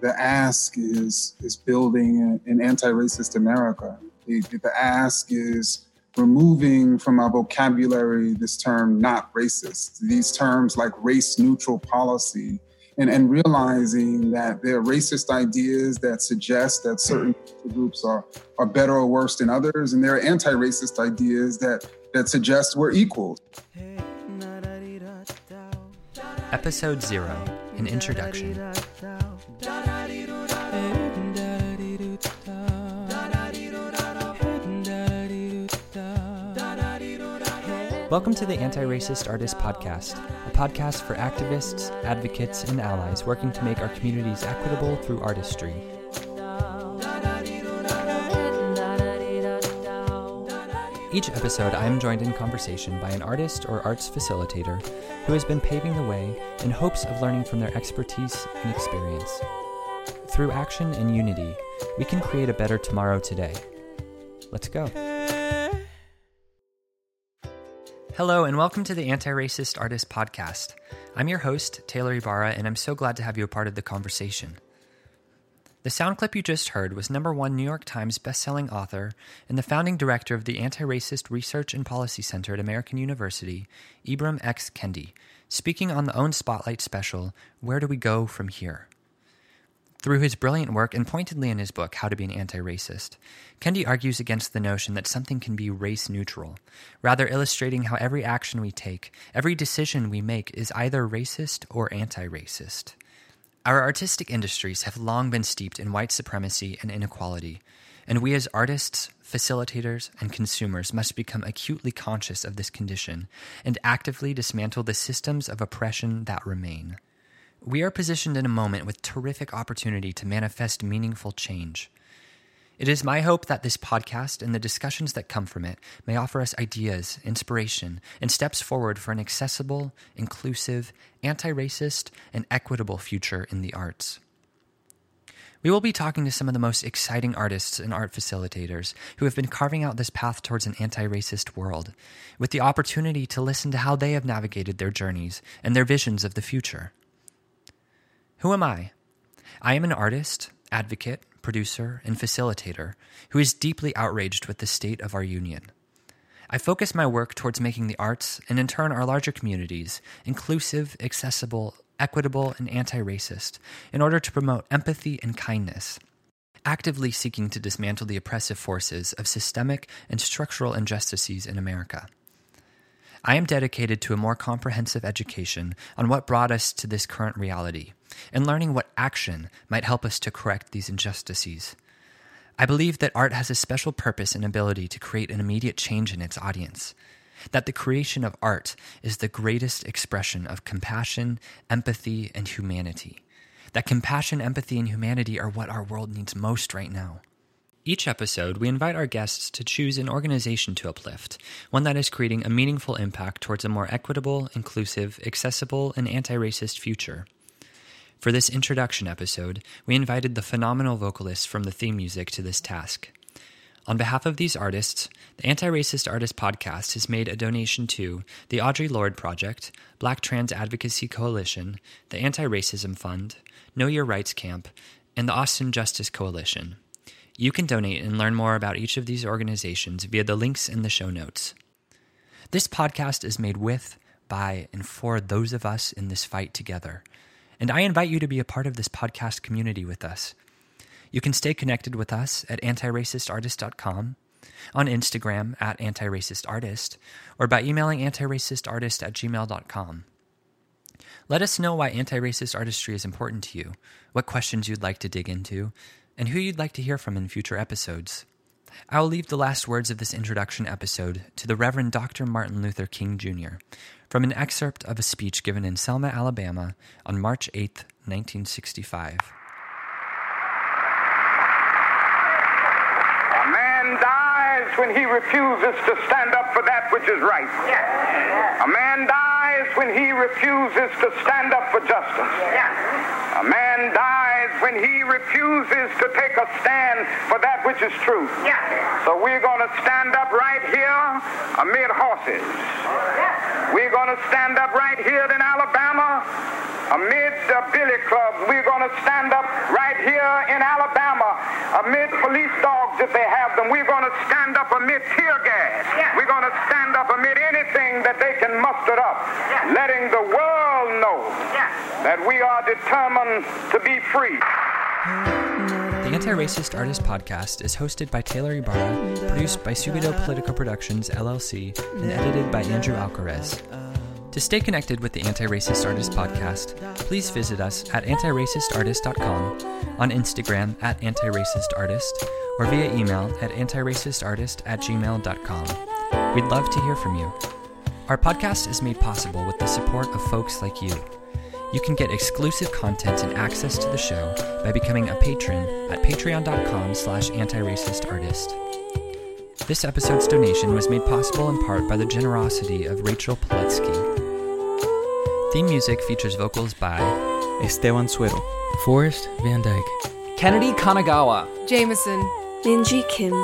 the ask is building an anti-racist America. The ask is removing from our vocabulary this term not racist, these terms like race-neutral policy, and realizing that there are racist ideas that suggest that certain groups are better or worse than others, and there are anti-racist ideas that suggest we're equal. Episode 0, an introduction. Welcome to the Anti-Racist Artist Podcast, a podcast for activists, advocates, and allies working to make our communities equitable through artistry. Each episode, I am joined in conversation by an artist or arts facilitator who has been paving the way in hopes of learning from their expertise and experience. Through action and unity, we can create a better tomorrow today. Let's go. Hello, and welcome to the Anti-Racist Artist Podcast. I'm your host, Taylor Ibarra, and I'm so glad to have you a part of the conversation. The sound clip you just heard was #1 New York Times bestselling author and the founding director of the Anti-Racist Research and Policy Center at American University, Ibram X. Kendi, speaking on the OWN Spotlight special, Where Do We Go From Here? Through his brilliant work and pointedly in his book, How to Be an Anti-Racist, Kendi argues against the notion that something can be race-neutral, rather illustrating how every action we take, every decision we make is either racist or anti-racist. Our artistic industries have long been steeped in white supremacy and inequality, and we as artists, facilitators, and consumers must become acutely conscious of this condition and actively dismantle the systems of oppression that remain. We are positioned in a moment with terrific opportunity to manifest meaningful change. It is my hope that this podcast and the discussions that come from it may offer us ideas, inspiration, and steps forward for an accessible, inclusive, anti-racist, and equitable future in the arts. We will be talking to some of the most exciting artists and art facilitators who have been carving out this path towards an anti-racist world, with the opportunity to listen to how they have navigated their journeys and their visions of the future. Who am I? I am an artist, advocate, producer, and facilitator who is deeply outraged with the state of our union. I focus my work towards making the arts, and in turn our larger communities, inclusive, accessible, equitable, and anti-racist in order to promote empathy and kindness, actively seeking to dismantle the oppressive forces of systemic and structural injustices in America. I am dedicated to a more comprehensive education on what brought us to this current reality, and learning what action might help us to correct these injustices. I believe that art has a special purpose and ability to create an immediate change in its audience, that the creation of art is the greatest expression of compassion, empathy, and humanity, that compassion, empathy, and humanity are what our world needs most right now. Each episode, we invite our guests to choose an organization to uplift, one that is creating a meaningful impact towards a more equitable, inclusive, accessible, and anti-racist future. For this introduction episode, we invited the phenomenal vocalists from the theme music to this task. On behalf of these artists, the Anti-Racist Artist Podcast has made a donation to the Audre Lorde Project, Black Trans Advocacy Coalition, the Anti-Racism Fund, Know Your Rights Camp, and the Austin Justice Coalition. You can donate and learn more about each of these organizations via the links in the show notes. This podcast is made with, by, and for those of us in this fight together. And I invite you to be a part of this podcast community with us. You can stay connected with us at antiracistartist.com, on Instagram at antiracistartist, or by emailing antiracistartist@gmail.com. Let us know why anti-racist artistry is important to you, what questions you'd like to dig into, and who you'd like to hear from in future episodes. I will leave the last words of this introduction episode to the Reverend Dr. Martin Luther King, Jr., from an excerpt of a speech given in Selma, Alabama, on March 8, 1965. A man dies when he refuses to stand up for that which is right. Yes. A man dies when he refuses to stand up for justice. Yes. A man dies when he refuses to take a stand for that which is true. Yes. So we're going to stand up right here amid horses. Yes. We're going to stand up right here in Alabama amid the billy clubs. We're going to stand up right here in Alabama amid police dogs if they have them. We're going to stand up amid tear gas. Yeah. We're going to stand up amid anything that they can muster up, yeah, letting the world know, yeah, that we are determined to be free. The Anti-Racist Artist Podcast is hosted by Taylor Ibarra, produced by Subido Political Productions, LLC, and edited by Andrew Alcaraz. To stay connected with the Anti-Racist Artist Podcast, please visit us at antiracistartist.com, on Instagram at antiracistartist, or via email at antiracistartist@gmail.com. We'd love to hear from you. Our podcast is made possible with the support of folks like you. You can get exclusive content and access to the show by becoming a patron at patreon.com/antiracistartist. This episode's donation was made possible in part by the generosity of Rachel Poletsky. Theme music features vocals by Esteban Suero, Forrest Van Dyke, Kennedy Kanagawa, Jameson, Minji Kim.